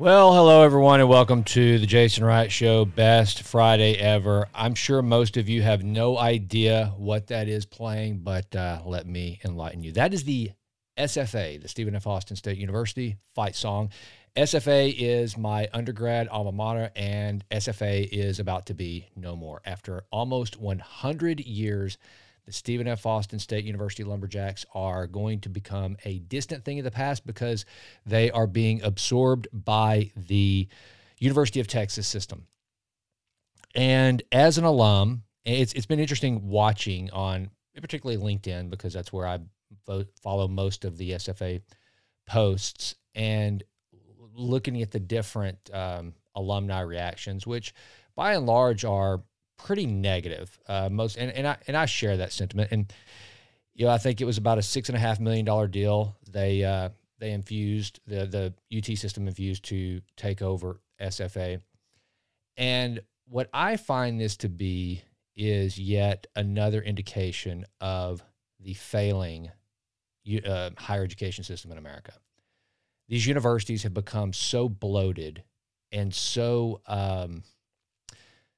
Well, hello, everyone, and welcome to the Jason Wright Show, Best Friday Ever. I'm sure most of you have no idea what that is playing, but let me enlighten you. That is the SFA, the Stephen F. Austin State University fight song. SFA is my undergrad alma mater, and SFA is about to be no more. After almost 100 years, the Stephen F. Austin State University Lumberjacks are going to become a distant thing of the past because they are being absorbed by the University of Texas system. And as an alum, it's been interesting watching on particularly LinkedIn, because that's where I follow most of the SFA posts, and looking at the different alumni reactions, which by and large are pretty negative. I share that sentiment. And you know, I think it was about a $6.5 million deal they infused, the UT system infused, to take over SFA. And what I find this to be is yet another indication of the failing higher education system in America. These universities have become so bloated and so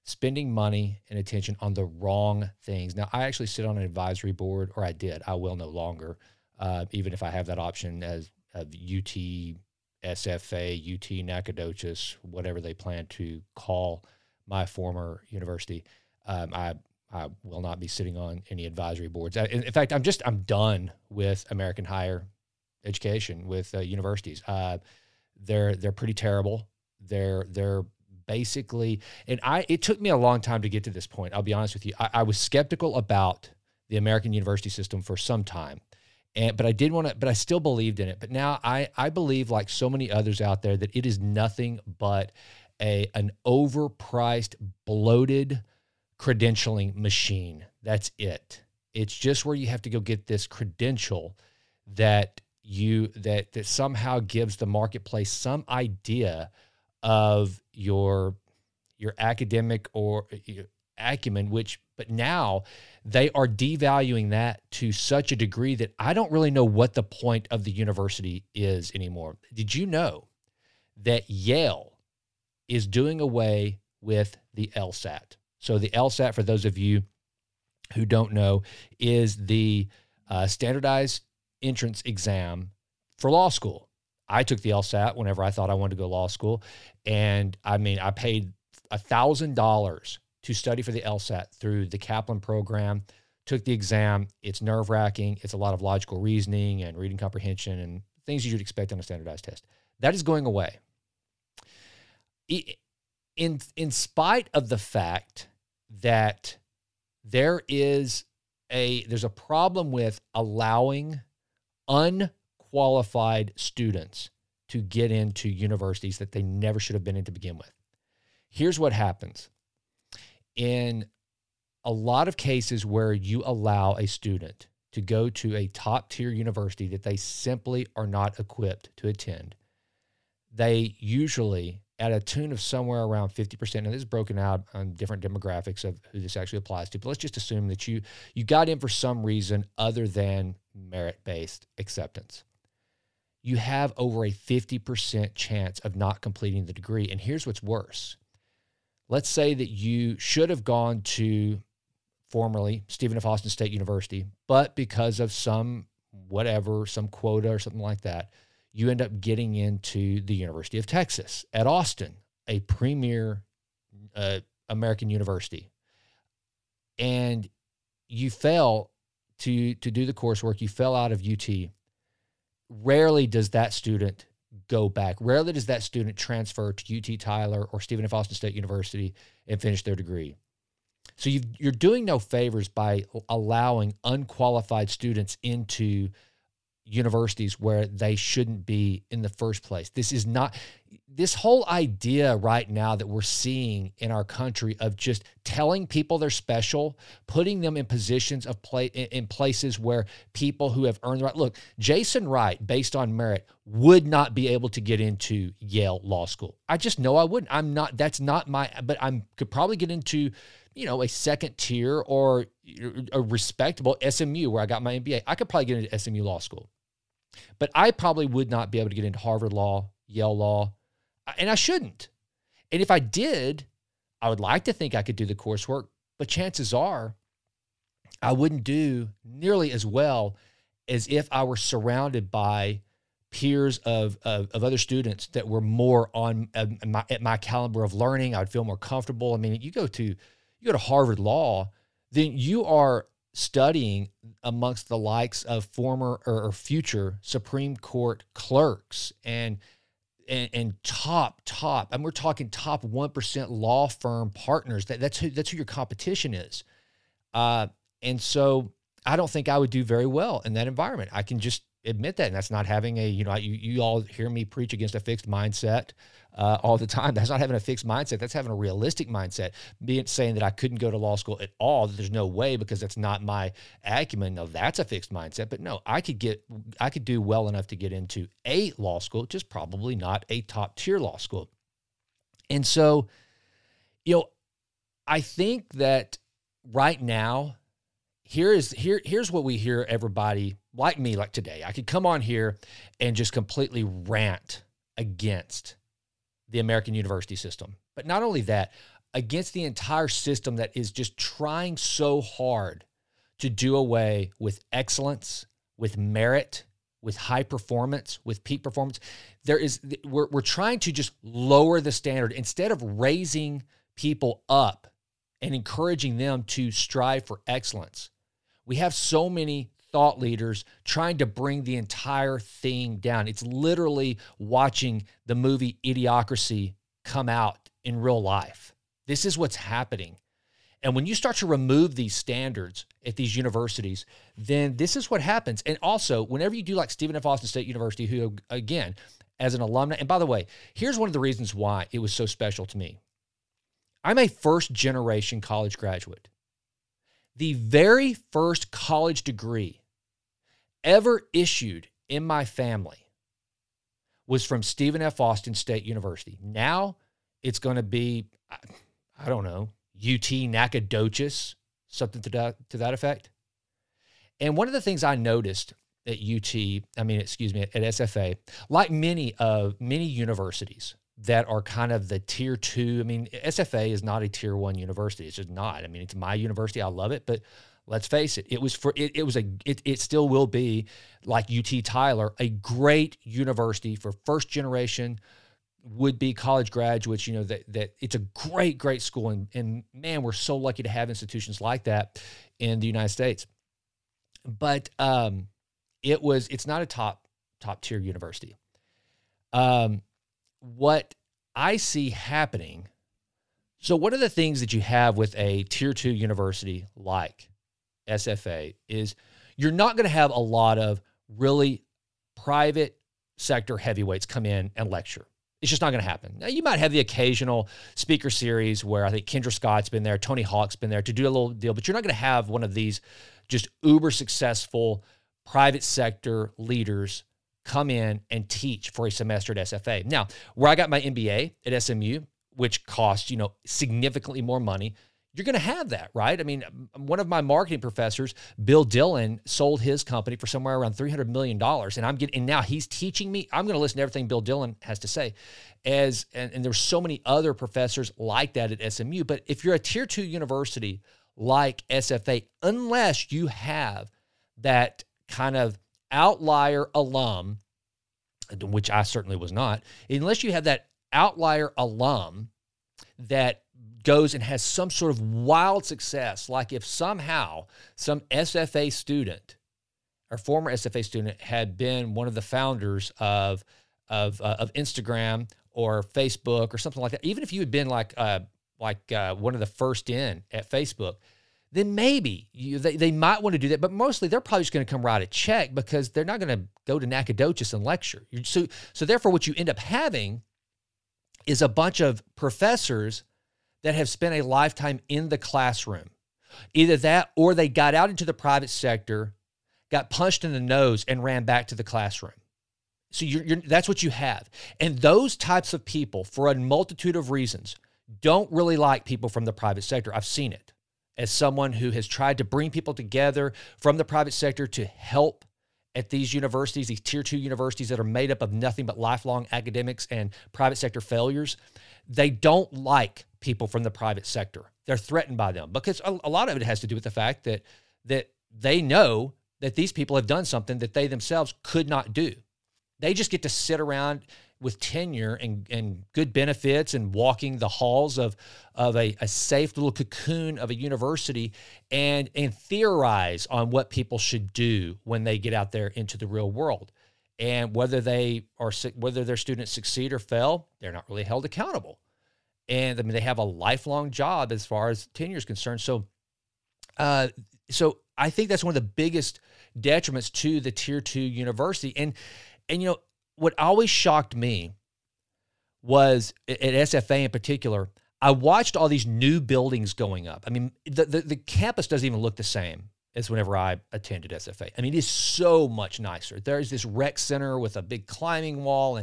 spending money and attention on the wrong things. Now, I actually sit on an advisory board, or I did. I will no longer, even if I have that option as of UT, SFA, UT Nacogdoches, whatever they plan to call my former university. I will not be sitting on any advisory boards. In fact, I'm done with American higher education, with universities. They're pretty terrible. They're basically, and it took me a long time to get to this point. I'll be honest with you. I was skeptical about the American university system for some time, but I still believed in it. But now I believe, like so many others out there, that it is nothing but an overpriced, bloated credentialing machine. That's it. It's just where you have to go get this credential that somehow gives the marketplace some idea of your academic or acumen, but now they are devaluing that to such a degree that I don't really know what the point of the university is anymore. Did you know that Yale is doing away with the LSAT? So the LSAT, for those of you who don't know, is the standardized entrance exam for law school. I took the LSAT whenever I thought I wanted to go to law school. And I mean, I paid $1,000 to study for the LSAT through the Kaplan program, took the exam. It's nerve-wracking. It's a lot of logical reasoning and reading comprehension and things you'd expect on a standardized test. That is going away. In spite of the fact that there's a problem with allowing unqualified students to get into universities that they never should have been in to begin with. Here's what happens. In a lot of cases where you allow a student to go to a top-tier university that they simply are not equipped to attend, they usually, at a tune of somewhere around 50%, and this is broken out on different demographics of who this actually applies to, but let's just assume that you got in for some reason other than merit-based acceptance. You have over a 50% chance of not completing the degree. And here's what's worse. Let's say that you should have gone to formerly Stephen F. Austin State University, but because of some quota or something like that, you end up getting into the University of Texas at Austin, a premier American university. And you fail to do the coursework. You fell out of UT. Rarely does that student go back. Rarely does that student transfer to UT Tyler or Stephen F. Austin State University and finish their degree. So you're doing no favors by allowing unqualified students into universities where they shouldn't be in the first place. This whole idea right now that we're seeing in our country of just telling people they're special, putting them in positions of play in places where people who have earned the right. Look, Jason Wright, based on merit, would not be able to get into Yale Law School. I just know I wouldn't. But I could probably get into, you know, a second tier or a respectable SMU where I got my MBA. I could probably get into SMU Law School, but I probably would not be able to get into Harvard Law, Yale Law. And I shouldn't. And if I did, I would like to think I could do the coursework, but chances are I wouldn't do nearly as well as if I were surrounded by peers of other students that were more on at my caliber of learning. I would feel more comfortable. I mean, you go to Harvard Law, then you are studying amongst the likes of former or future Supreme Court clerks and top, and we're talking top 1% law firm partners. That's who your competition is. And so I don't think I would do very well in that environment. I can just admit that. And that's not having a, you all hear me preach against a fixed mindset all the time. That's not having a fixed mindset. That's having a realistic mindset. Being saying that I couldn't go to law school at all, that there's no way because that's not my acumen. No, that's a fixed mindset. But no, I could do well enough to get into a law school, just probably not a top tier law school. And so, I think that right now, here's what we hear everybody like me, like today. I could come on here and just completely rant against the American university system. But not only that, against the entire system that is just trying so hard to do away with excellence, with merit, with high performance, with peak performance. We're trying to just lower the standard instead of raising people up and encouraging them to strive for excellence. We have so many thought leaders trying to bring the entire thing down. It's literally watching the movie Idiocracy come out in real life. This is what's happening. And when you start to remove these standards at these universities, then this is what happens. And also, whenever you do like Stephen F. Austin State University, who, again, as an alumna, and by the way, here's one of the reasons why it was so special to me. I'm a first-generation college graduate. The very first college degree ever issued in my family was from Stephen F. Austin State University. Now it's going to be, I don't know, UT Nacogdoches, something to that effect. And one of the things I noticed at SFA, like many universities that are kind of the tier two. I mean, SFA is not a tier one university. It's just not. I mean, it's my university. I love it, but let's face it. It still will be, like UT Tyler, a great university for first generation would-be college graduates. That it's a great, great school. And man, we're so lucky to have institutions like that in the United States. But it's not a top tier university. What I see happening. So one of the things that you have with a tier two university like SFA is you're not going to have a lot of really private sector heavyweights come in and lecture. It's just not going to happen. Now, you might have the occasional speaker series where I think Kendra Scott's been there, Tony Hawk's been there to do a little deal, but you're not going to have one of these just uber successful private sector leaders come in and teach for a semester at SFA. Now, where I got my MBA at SMU, which costs, significantly more money, you're going to have that, right? I mean, one of my marketing professors, Bill Dillon, sold his company for somewhere around $300 million. And now he's teaching me. I'm going to listen to everything Bill Dillon has to say. And there's so many other professors like that at SMU. But if you're a tier two university like SFA, unless you have that kind of outlier alum, which I certainly was not, unless you have that outlier alum that goes and has some sort of wild success, like if somehow some SFA student or former SFA student had been one of the founders of Instagram or Facebook or something like that, even if you had been like one of the first in at Facebook, then maybe they might want to do that. But mostly they're probably just going to come write a check because they're not going to go to Nacogdoches and lecture. So therefore what you end up having is a bunch of professors that have spent a lifetime in the classroom. Either that or they got out into the private sector, got punched in the nose, and ran back to the classroom. So that's what you have. And those types of people, for a multitude of reasons, don't really like people from the private sector. I've seen it. As someone who has tried to bring people together from the private sector to help at these universities, these tier two universities that are made up of nothing but lifelong academics and private sector failures, they don't like people from the private sector. They're threatened by them because a lot of it has to do with the fact that they know that these people have done something that they themselves could not do. They just get to sit around with tenure and good benefits and walking the halls of a safe little cocoon of a university and theorize on what people should do when they get out there into the real world. And whether their students succeed or fail, they're not really held accountable. And I mean, they have a lifelong job as far as tenure is concerned. So I think that's one of the biggest detriments to the tier two university. And you know, what always shocked me was at SFA in particular, I watched all these new buildings going up. I mean, the campus doesn't even look the same as whenever I attended SFA. I mean, it is so much nicer. There's this rec center with a big climbing wall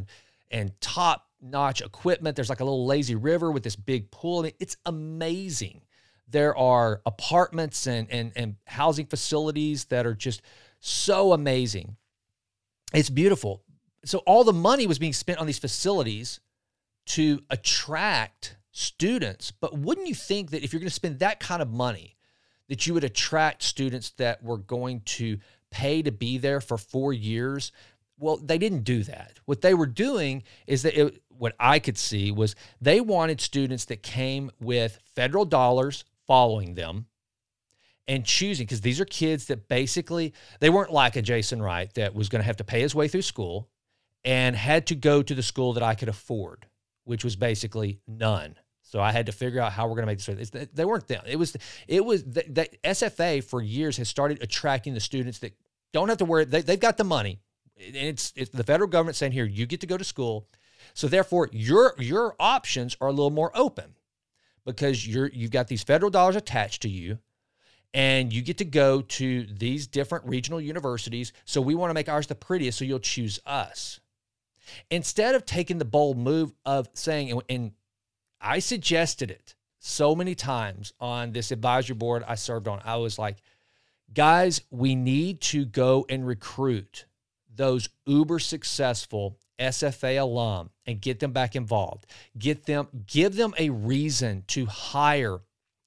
and top-notch equipment. There's like a little lazy river with this big pool. I mean, it's amazing. There are apartments and housing facilities that are just so amazing. It's beautiful. So all the money was being spent on these facilities to attract students. But wouldn't you think that if you're going to spend that kind of money, that you would attract students that were going to pay to be there for 4 years? Well, they didn't do that. What they were doing is that what I could see was they wanted students that came with federal dollars following them and choosing, because these are kids that basically, they weren't like a Jason Wright that was going to have to pay his way through school and had to go to the school that I could afford, which was basically none. So I had to figure out how we're going to make this. They weren't them. It was the SFA for years has started attracting the students that don't have to worry. They've got the money. And it's the federal government saying, here, you get to go to school. So therefore, your options are a little more open because you've got these federal dollars attached to you and you get to go to these different regional universities. So we want to make ours the prettiest, so you'll choose us. Instead of taking the bold move of saying, and I suggested it so many times on this advisory board I served on, I was like, guys, we need to go and recruit those uber successful SFA alum and get them back involved. Give them a reason to hire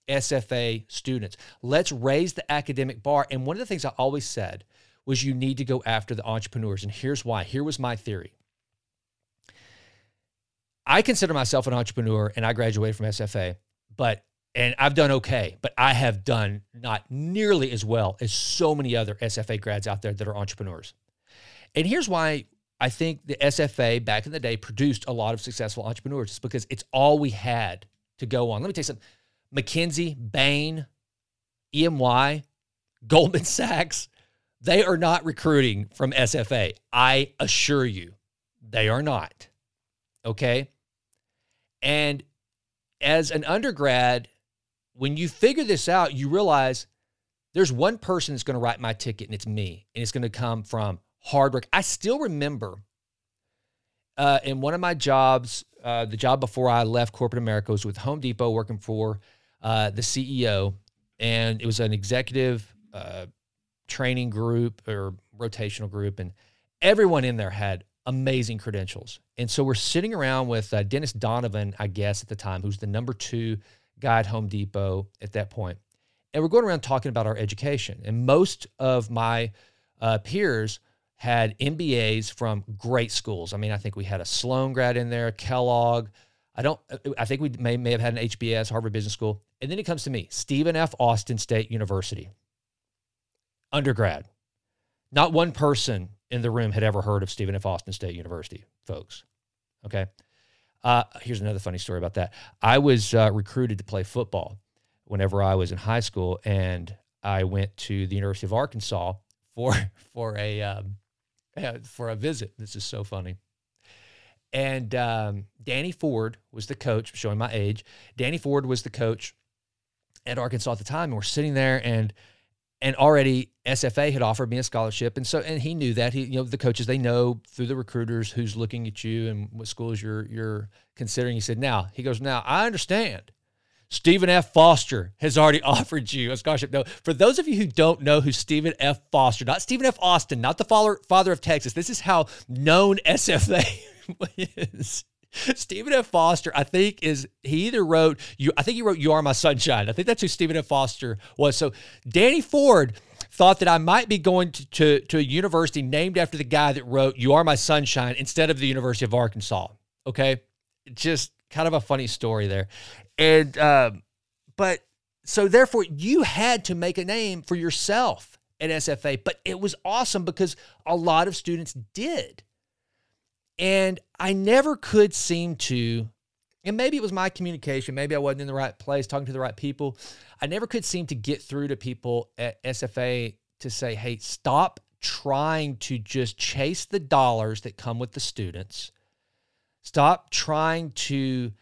SFA students. Let's raise the academic bar. And one of the things I always said was you need to go after the entrepreneurs. And here's why. Here was my theory. I consider myself an entrepreneur and I graduated from SFA, and I've done okay, but I have done not nearly as well as so many other SFA grads out there that are entrepreneurs. And here's why I think the SFA back in the day produced a lot of successful entrepreneurs, because it's all we had to go on. Let me tell you something. McKinsey, Bain, EY, Goldman Sachs, they are not recruiting from SFA. I assure you, they are not. Okay? And as an undergrad, when you figure this out, you realize there's one person that's going to write my ticket, and it's me. And it's going to come from hard work. I still remember in one of my jobs, the job before I left corporate America was with Home Depot, working for the CEO. And it was an executive training group or rotational group. And everyone in there had amazing credentials. And so we're sitting around with Dennis Donovan, I guess, at the time, who's the #2 guy at Home Depot at that point. And we're going around talking about our education. And most of my peers had MBAs from great schools. I mean, I think we had a Sloan grad in there, Kellogg. I think we may have had an HBS, Harvard Business School. And then it comes to me, Stephen F. Austin State University, undergrad. Not one person in the room had ever heard of Stephen F. Austin State University, folks. Okay. Here's another funny story about that. I was recruited to play football whenever I was in high school, and I went to the University of Arkansas for a visit. This is so funny. And Danny Ford was the coach, showing my age. Danny Ford was the coach at Arkansas at the time. And we're sitting there and already SFA had offered me a scholarship. And he knew that. He, you know, the coaches, they know through the recruiters who's looking at you and what schools you're considering. He said, now, I understand. Stephen F. Foster has already offered you a scholarship. No, for those of you who don't know who Stephen F. Foster, not Stephen F. Austin, not the father of Texas. This is how known SFA is. Stephen F. Foster, I think, he wrote You Are My Sunshine. I think that's who Stephen F. Foster was. So Danny Ford thought that I might be going to a university named after the guy that wrote You Are My Sunshine instead of the University of Arkansas. Okay? Just kind of a funny story there. And, but so therefore you had to make a name for yourself at SFA, but it was awesome because a lot of students did. And I never could seem to, and maybe it was my communication, maybe I wasn't in the right place talking to the right people. I never could seem to get through to people at SFA to say, hey, stop trying to just chase the dollars that come with the students. Stop trying to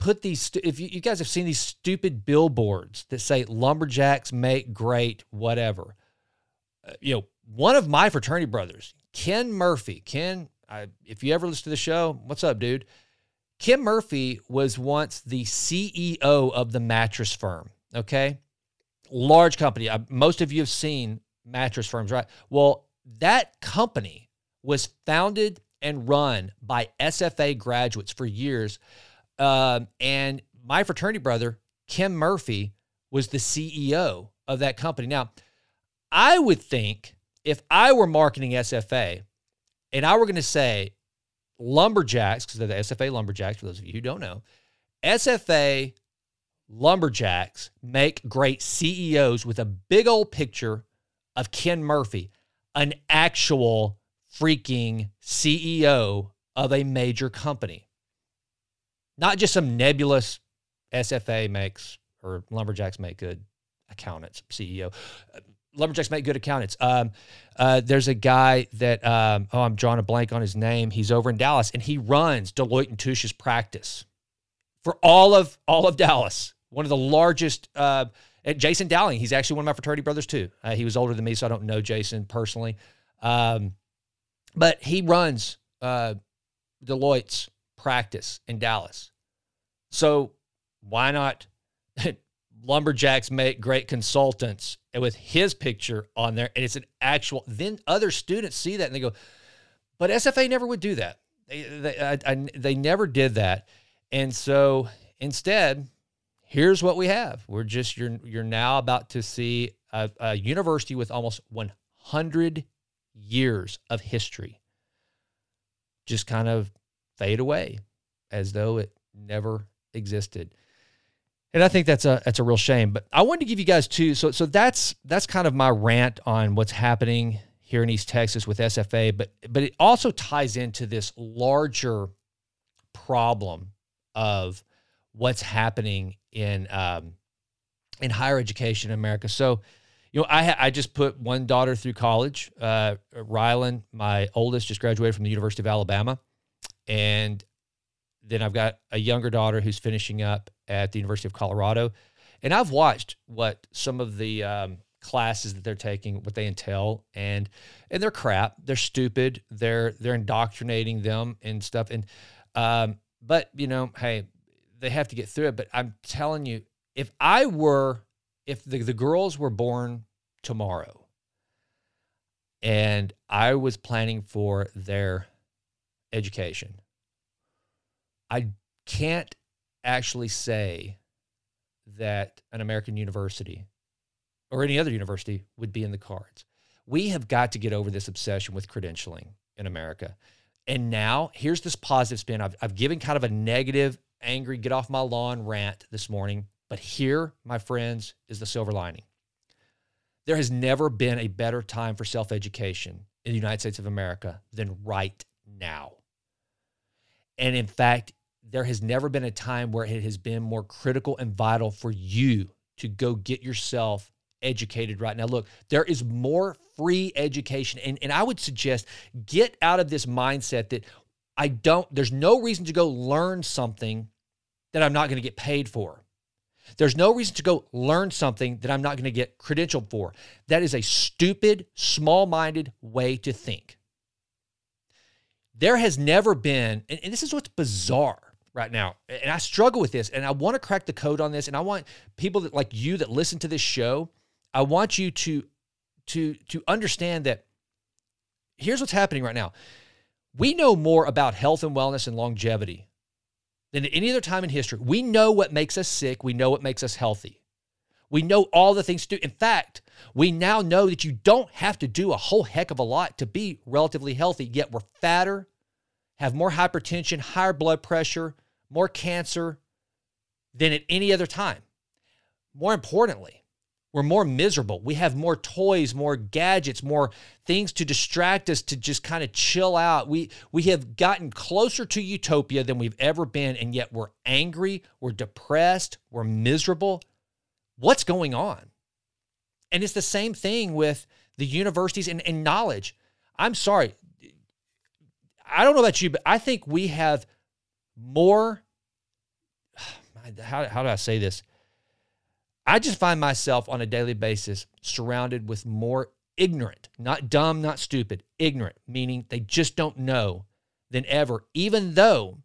put these, if you guys have seen these stupid billboards that say lumberjacks make great, whatever. One of my fraternity brothers, Ken Murphy, if you ever listen to the show, what's up, dude? Ken Murphy was once the CEO of the Mattress Firm, okay? Large company. Most of you have seen Mattress Firms, right? Well, that company was founded and run by SFA graduates for years. And my fraternity brother, Ken Murphy, was the CEO of that company. Now, I would think if I were marketing SFA, and I were going to say lumberjacks, because they're the SFA lumberjacks, for those of you who don't know, SFA lumberjacks make great CEOs with a big old picture of Ken Murphy, an actual freaking CEO of a major company. Not just some nebulous SFA makes, or lumberjacks make good accountants, CEO. Lumberjacks make good accountants. There's a guy that, I'm drawing a blank on his name. He's over in Dallas, and he runs Deloitte and Touche's practice for all of Dallas. One of the largest, Jason Dowling. He's actually one of my fraternity brothers too. He was older than me, so I don't know Jason personally. But he runs Deloitte's practice in Dallas. So why not lumberjacks make great consultants, and with his picture on there, and it's an actual, then other students see that and they go, but SFA never would do that. They never did that. And so instead, here's what we have. We're just, you're now about to see a university with almost 100 years of history just kind of fade away as though it never existed. And I think that's a real shame. But I wanted to give you guys too. So that's kind of my rant on what's happening here in East Texas with SFA. But it also ties into this larger problem of what's happening in higher education in America. So, I just put one daughter through college. Rylan, my oldest, just graduated from the University of Alabama, and then I've got a younger daughter who's finishing up at the University of Colorado. And I've watched what some of the classes that they're taking, what they entail, and they're crap. They're stupid. They're indoctrinating them and stuff. And, but hey, they have to get through it. But I'm telling you, if the girls were born tomorrow and I was planning for their education, I can't actually say that an American university or any other university would be in the cards. We have got to get over this obsession with credentialing in America. And now here's this positive spin. I've given kind of a negative, angry, get off my lawn rant this morning. But here, my friends, is the silver lining. There has never been a better time for self-education in the United States of America than right now. And in fact, there has never been a time where it has been more critical and vital for you to go get yourself educated right now. Look, there is more free education. And I would suggest get out of this mindset that there's no reason to go learn something that I'm not going to get paid for. There's no reason to go learn something that I'm not going to get credentialed for. That is a stupid, small-minded way to think. There has never been, and this is what's bizarre. right now. And I struggle with this, and I want to crack the code on this. And I want people that like you that listen to this show, I want you to understand that here's what's happening right now. We know more about health and wellness and longevity than at any other time in history. We know what makes us sick. We know what makes us healthy. We know all the things to do. In fact, we now know that you don't have to do a whole heck of a lot to be relatively healthy, yet we're fatter, have more hypertension, higher blood pressure, more cancer than at any other time. More importantly, we're more miserable. We have more toys, more gadgets, more things to distract us to just kind of chill out. We have gotten closer to utopia than we've ever been, and yet we're angry, we're depressed, we're miserable. What's going on? And it's the same thing with the universities and knowledge. I'm sorry. I don't know about you, but I think we have more, how do I say this? I just find myself on a daily basis surrounded with more ignorant, not dumb, not stupid, ignorant, meaning they just don't know, than ever, even though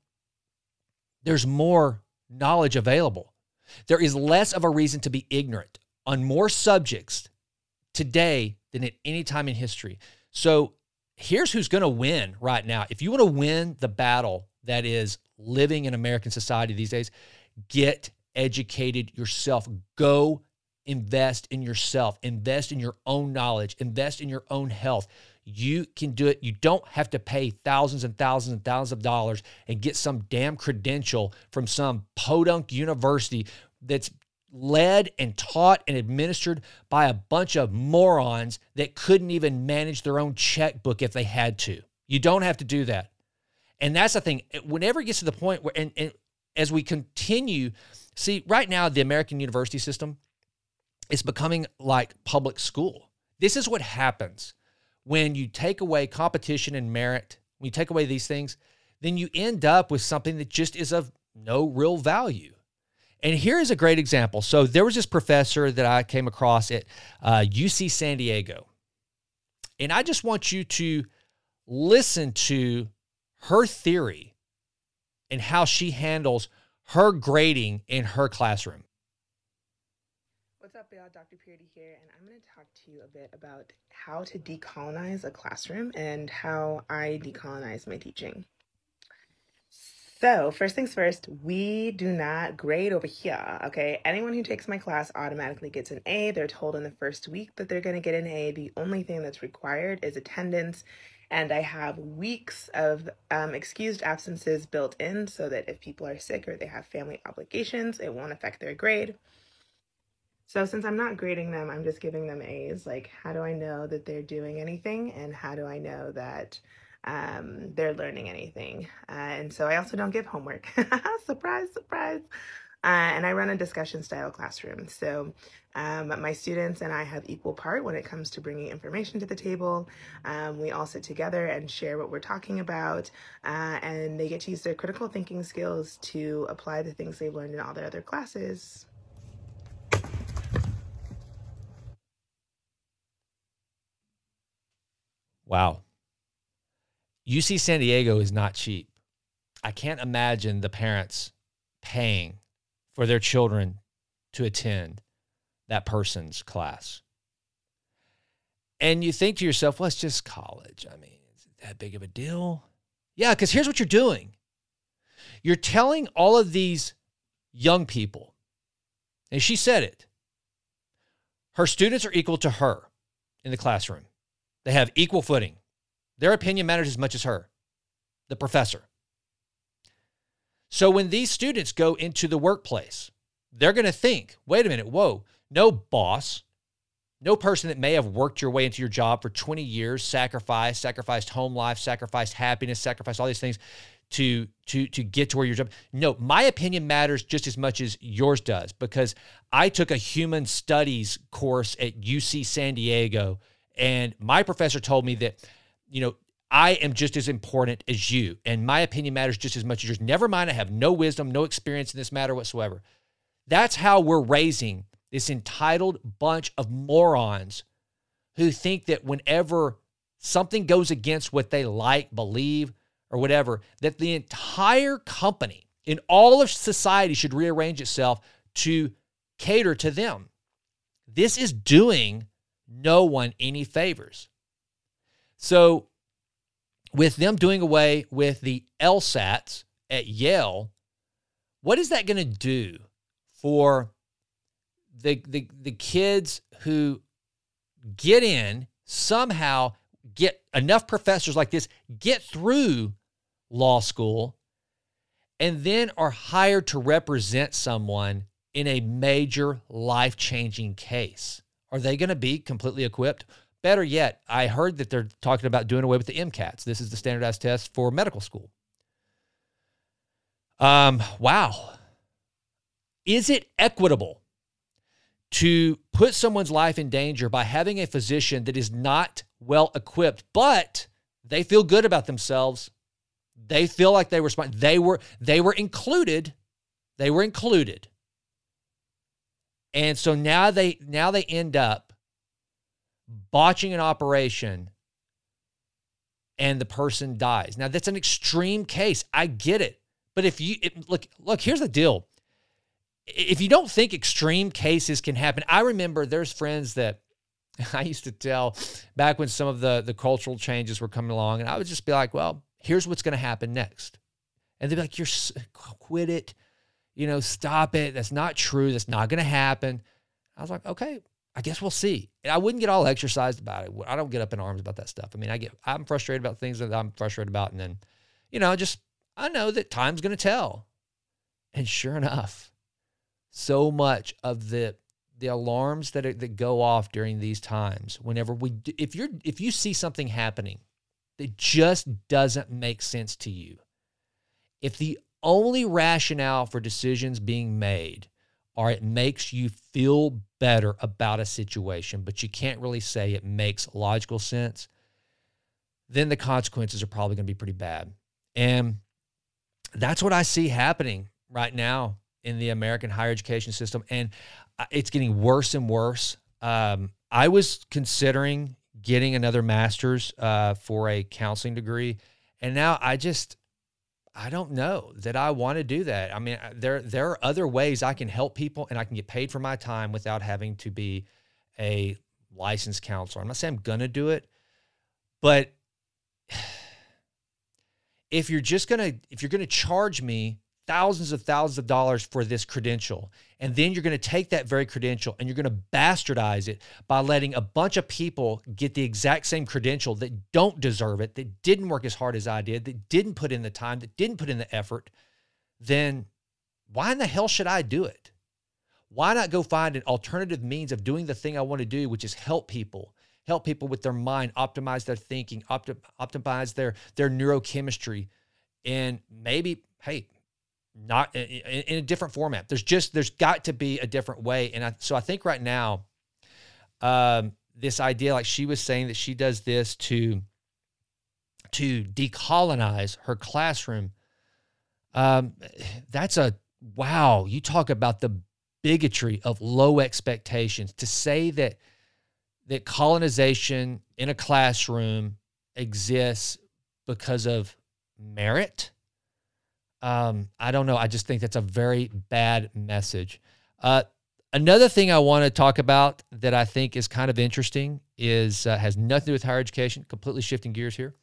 there's more knowledge available. There is less of a reason to be ignorant on more subjects today than at any time in history. So here's who's going to win right now. If you want to win the battle that is living in American society these days, get educated yourself. Go invest in yourself. Invest in your own knowledge. Invest in your own health. You can do it. You don't have to pay thousands and thousands and thousands of dollars and get some damn credential from some podunk university that's led and taught and administered by a bunch of morons that couldn't even manage their own checkbook if they had to. You don't have to do that. And that's the thing. Whenever it gets to the point where, and as we continue, see, right now, the American university system is becoming like public school. This is what happens when you take away competition and merit. When you take away these things, then you end up with something that just is of no real value. And here is a great example. So there was this professor that I came across at UC San Diego. And I just want you to listen to her theory and how she handles her grading in her classroom. What's up, y'all? Dr. Purity here, and I'm going to talk to you a bit about how to decolonize a classroom and how I decolonize my teaching. So, first things first, we do not grade over here, okay? Anyone who takes my class automatically gets an A. They're told in the first week that they're going to get an A. The only thing that's required is attendance. And I have weeks of excused absences built in so that if people are sick or they have family obligations, it won't affect their grade. So since I'm not grading them, I'm just giving them A's. Like, how do I know that they're doing anything? And how do I know that they're learning anything? And so I also don't give homework. Surprise, surprise. And I run a discussion style classroom. So my students and I have equal part when it comes to bringing information to the table. We all sit together and share what we're talking about. And they get to use their critical thinking skills to apply the things they've learned in all their other classes. Wow. UC San Diego is not cheap. I can't imagine the parents paying for their children to attend that person's class. And you think to yourself, well, it's just college. I mean, is it that big of a deal? Yeah, because here's what you're doing. You're telling all of these young people, and she said it, her students are equal to her in the classroom. They have equal footing. Their opinion matters as much as her, the professor. So when these students go into the workplace, they're going to think, wait a minute, whoa, no boss, no person that may have worked your way into your job for 20 years, sacrificed home life, sacrificed happiness, sacrificed all these things to get to where your job. No, my opinion matters just as much as yours does because I took a human studies course at UC San Diego, and my professor told me that, you know, I am just as important as you, and my opinion matters just as much as yours. Never mind, I have no wisdom, no experience in this matter whatsoever. That's how we're raising this entitled bunch of morons who think that whenever something goes against what they like, believe, or whatever, that the entire company And all of society should rearrange itself to cater to them. This is doing no one any favors. So with them doing away with the LSATs at Yale, what is that going to do for the kids who get in, somehow get enough professors like this, get through law school, and then are hired to represent someone in a major life-changing case? Are they going to be completely equipped? Better yet, I heard that they're talking about doing away with the MCATs. This is the standardized test for medical school. Wow. Is it equitable to put someone's life in danger by having a physician that is not well-equipped, but they feel good about themselves? They feel like they were smart. They were included. They were included. And so now they end up botching an operation and the person dies. Now, that's an extreme case. I get it. But if you look, here's the deal. If you don't think extreme cases can happen, I remember there's friends that I used to tell back when some of the cultural changes were coming along, and I would just be like, well, here's what's going to happen next. And they'd be like, you're quit it. You know, stop it. That's not true. That's not going to happen. I was like, okay, I guess we'll see. And I wouldn't get all exercised about it. I don't get up in arms about that stuff. I mean, I'm frustrated about things that I'm frustrated about. And then, you know, I know that time's going to tell. And sure enough, so much of the alarms that go off during these times, whenever if you see something happening that just doesn't make sense to you, if the only rationale for decisions being made are it makes you feel better about a situation, but you can't really say it makes logical sense, then the consequences are probably going to be pretty bad. And that's what I see happening right now in the American higher education system. And it's getting worse and worse. I was considering getting another master's for a counseling degree. And now I don't know that I want to do that. I mean, there are other ways I can help people and I can get paid for my time without having to be a licensed counselor. I'm not saying I'm going to do it, but if you're going to charge me thousands of dollars for this credential, and then you're going to take that very credential and you're going to bastardize it by letting a bunch of people get the exact same credential that don't deserve it, that didn't work as hard as I did, that didn't put in the time, that didn't put in the effort, then why in the hell should I do it? Why not go find an alternative means of doing the thing I want to do, which is help people with their mind, optimize their thinking, optimize their neurochemistry, and maybe, hey, not in a different format. There's got to be a different way. And so I think right now, this idea, like she was saying, that she does this to decolonize her classroom. That's wow. You talk about the bigotry of low expectations to say that colonization in a classroom exists because of merit. I don't know. I just think that's a very bad message. Another thing I want to talk about that I think is kind of interesting is has nothing to do with higher education, completely shifting gears here,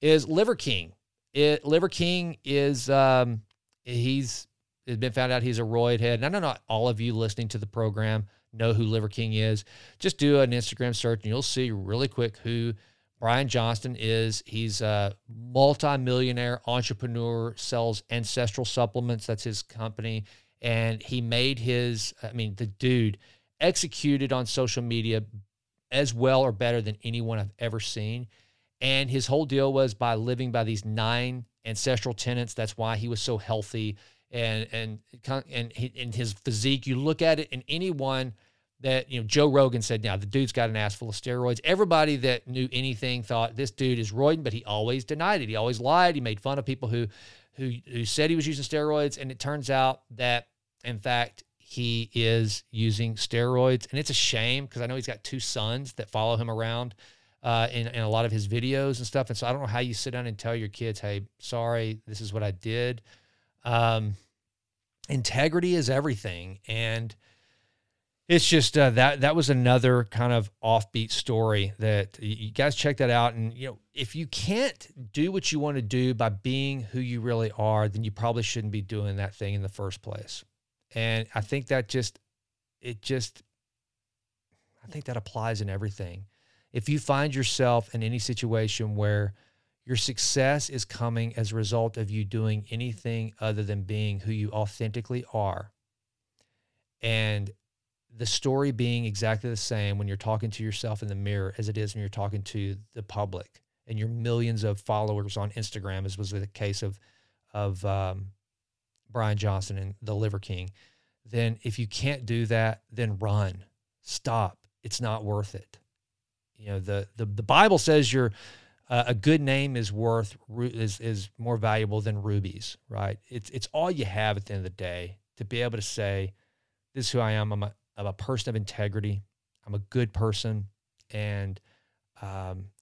is Liver King. Liver King is, it's been found out he's a roid head. And I know not all of you listening to the program know who Liver King is. Just do an Instagram search and you'll see really quick who Brian Johnston is. He's a multimillionaire entrepreneur, sells ancestral supplements. That's his company. And he made the dude executed on social media as well or better than anyone I've ever seen. And his whole deal was by living by these 9 ancestral tenets. That's why he was so healthy. And his physique, you look at it, and anyone that, you know, Joe Rogan said, now the dude's got an ass full of steroids. Everybody that knew anything thought this dude is roiding, but he always denied it. He always lied. He made fun of people who said he was using steroids. And it turns out that, in fact, he is using steroids. And it's a shame because I know he's got 2 sons that follow him around in a lot of his videos and stuff. And so I don't know how you sit down and tell your kids, hey, sorry, this is what I did. Integrity is everything. And it's just that was another kind of offbeat story that you guys check that out. And, you know, if you can't do what you want to do by being who you really are, then you probably shouldn't be doing that thing in the first place. And I think that that applies in everything. If you find yourself in any situation where your success is coming as a result of you doing anything other than being who you authentically are, and the story being exactly the same when you're talking to yourself in the mirror as it is when you're talking to the public and your millions of followers on Instagram, as was the case of Brian Johnston and the Liver King, then if you can't do that, then run, stop. It's not worth it. You know, the Bible says a good name is is more valuable than rubies, right? It's all you have at the end of the day to be able to say, this is who I am. I'm a person of integrity. I'm a good person, and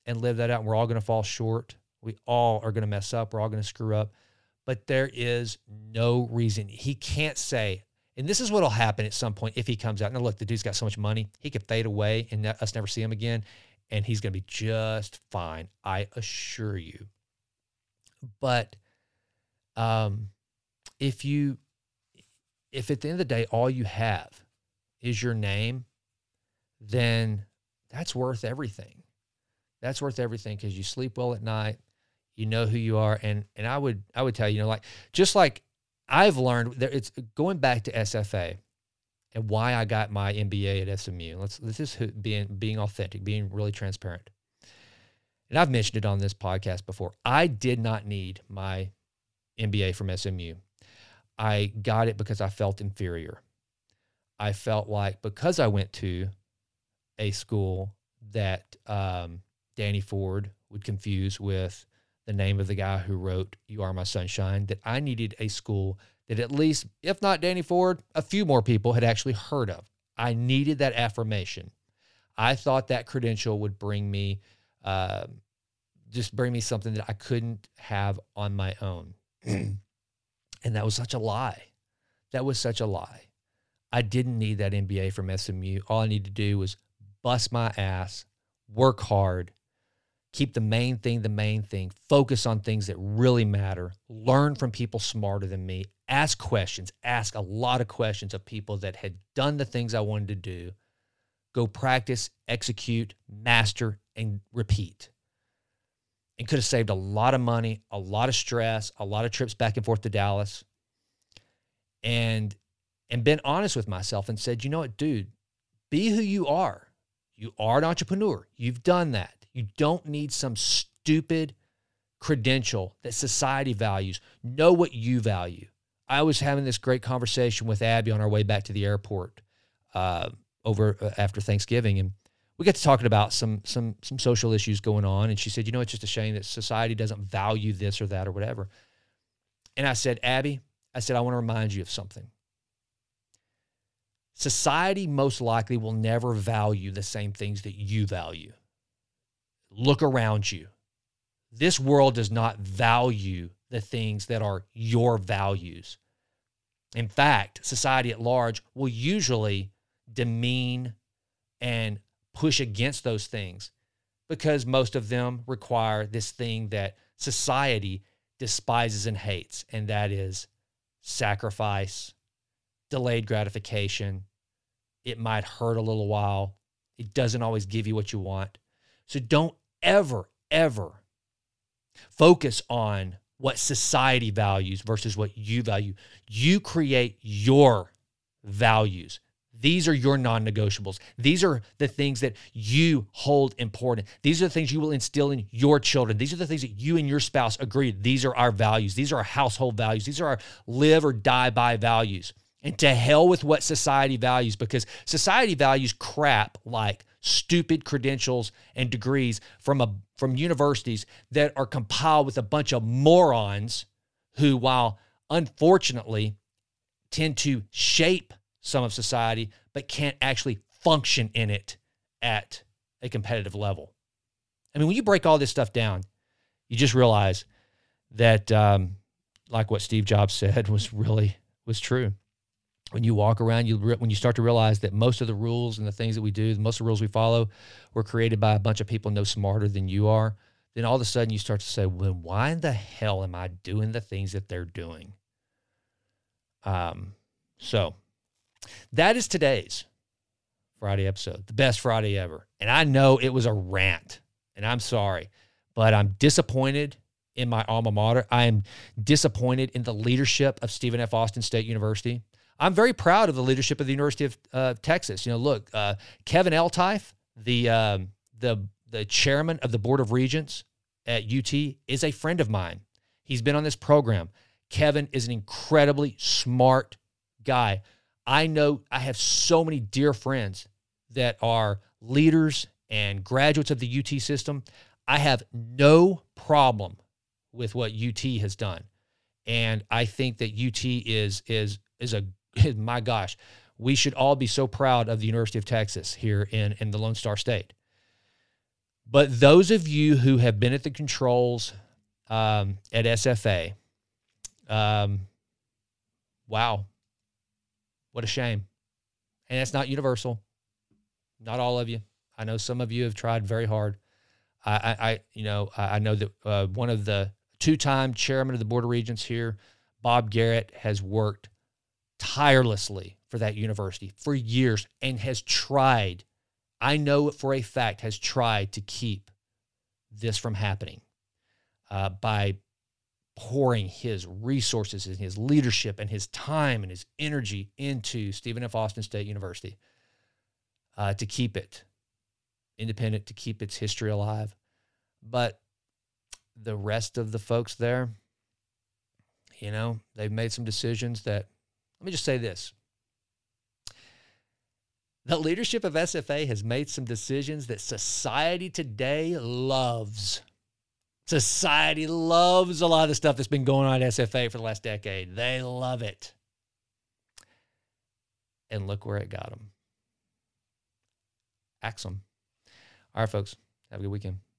live that out. And we're all going to fall short. We all are going to mess up. We're all going to screw up, but there is no reason he can't say, and this is what'll happen at some point if he comes out. Now look, the dude's got so much money, he could fade away and us never see him again. And he's going to be just fine, I assure you. But if at the end of the day all you have is your name, then that's worth everything. That's worth everything because you sleep well at night, you know who you are, and I would tell you, you know, like just like I've learned that it's going back to SFA. And why I got my MBA at SMU. Let's just being authentic, being really transparent. And I've mentioned it on this podcast before. I did not need my MBA from SMU. I got it because I felt inferior. I felt like because I went to a school that Danny Ford would confuse with the name of the guy who wrote "You Are My Sunshine," that I needed a school that at least, if not Danny Ford, a few more people had actually heard of. I needed that affirmation. I thought that credential would bring me, something that I couldn't have on my own. And that was such a lie. That was such a lie. I didn't need that MBA from SMU. All I needed to do was bust my ass, work hard, keep the main thing, focus on things that really matter, learn from people smarter than me, ask a lot of questions of people that had done the things I wanted to do, go practice, execute, master, and repeat. And could have saved a lot of money, a lot of stress, a lot of trips back and forth to Dallas, and been honest with myself and said, you know what, dude, be who you are. You are an entrepreneur. You've done that. You don't need some stupid credential that society values. Know what you value. I was having this great conversation with Abby on our way back to the airport over after Thanksgiving, and we got to talking about some social issues going on, and she said, you know, it's just a shame that society doesn't value this or that or whatever. And I said, Abby, I want to remind you of something. Society most likely will never value the same things that you value. Look around you. This world does not value the things that are your values. In fact, society at large will usually demean and push against those things because most of them require this thing that society despises and hates, and that is sacrifice, delayed gratification. It might hurt a little while. It doesn't always give you what you want. So don't ever focus on what society values versus what you value. You create your values. These are your non-negotiables. These are the things that you hold important. These are the things you will instill in your children. These are the things that you and your spouse agree. These are our values. These are our household values. These are our live or die by values. And to hell with what society values, because society values crap like stupid credentials and degrees from universities that are compiled with a bunch of morons who, while unfortunately tend to shape some of society, but can't actually function in it at a competitive level. I mean, when you break all this stuff down, you just realize that like what Steve Jobs said was true. When you walk around, when you start to realize that most of the rules and the things that we do, most of the rules we follow were created by a bunch of people no smarter than you are, then all of a sudden you start to say, well, why in the hell am I doing the things that they're doing? So that is today's Friday episode, the best Friday ever. And I know it was a rant, and I'm sorry, but I'm disappointed in my alma mater. I am disappointed in the leadership of Stephen F. Austin State University. I'm very proud of the leadership of the University of Texas. You know, look, Kevin Eltife, the chairman of the Board of Regents at UT, is a friend of mine. He's been on this program. Kevin is an incredibly smart guy. I know I have so many dear friends that are leaders and graduates of the UT system. I have no problem with what UT has done. And I think that UT is my gosh, we should all be so proud of the University of Texas here in the Lone Star State. But those of you who have been at the controls at SFA, wow, what a shame. And that's not universal. Not all of you. I know some of you have tried very hard. I know that one of the two-time chairman of the Board of Regents here, Bob Garrett, has worked tirelessly for that university for years and has tried, I know it for a fact, has tried to keep this from happening by pouring his resources and his leadership and his time and his energy into Stephen F. Austin State University to keep it independent, to keep its history alive. But the rest of the folks there, you know, they've made some decisions that, let me just say this. The leadership of SFA has made some decisions that society today loves. Society loves a lot of the stuff that's been going on at SFA for the last decade. They love it. And look where it got them. Ax them. All right, folks, have a good weekend.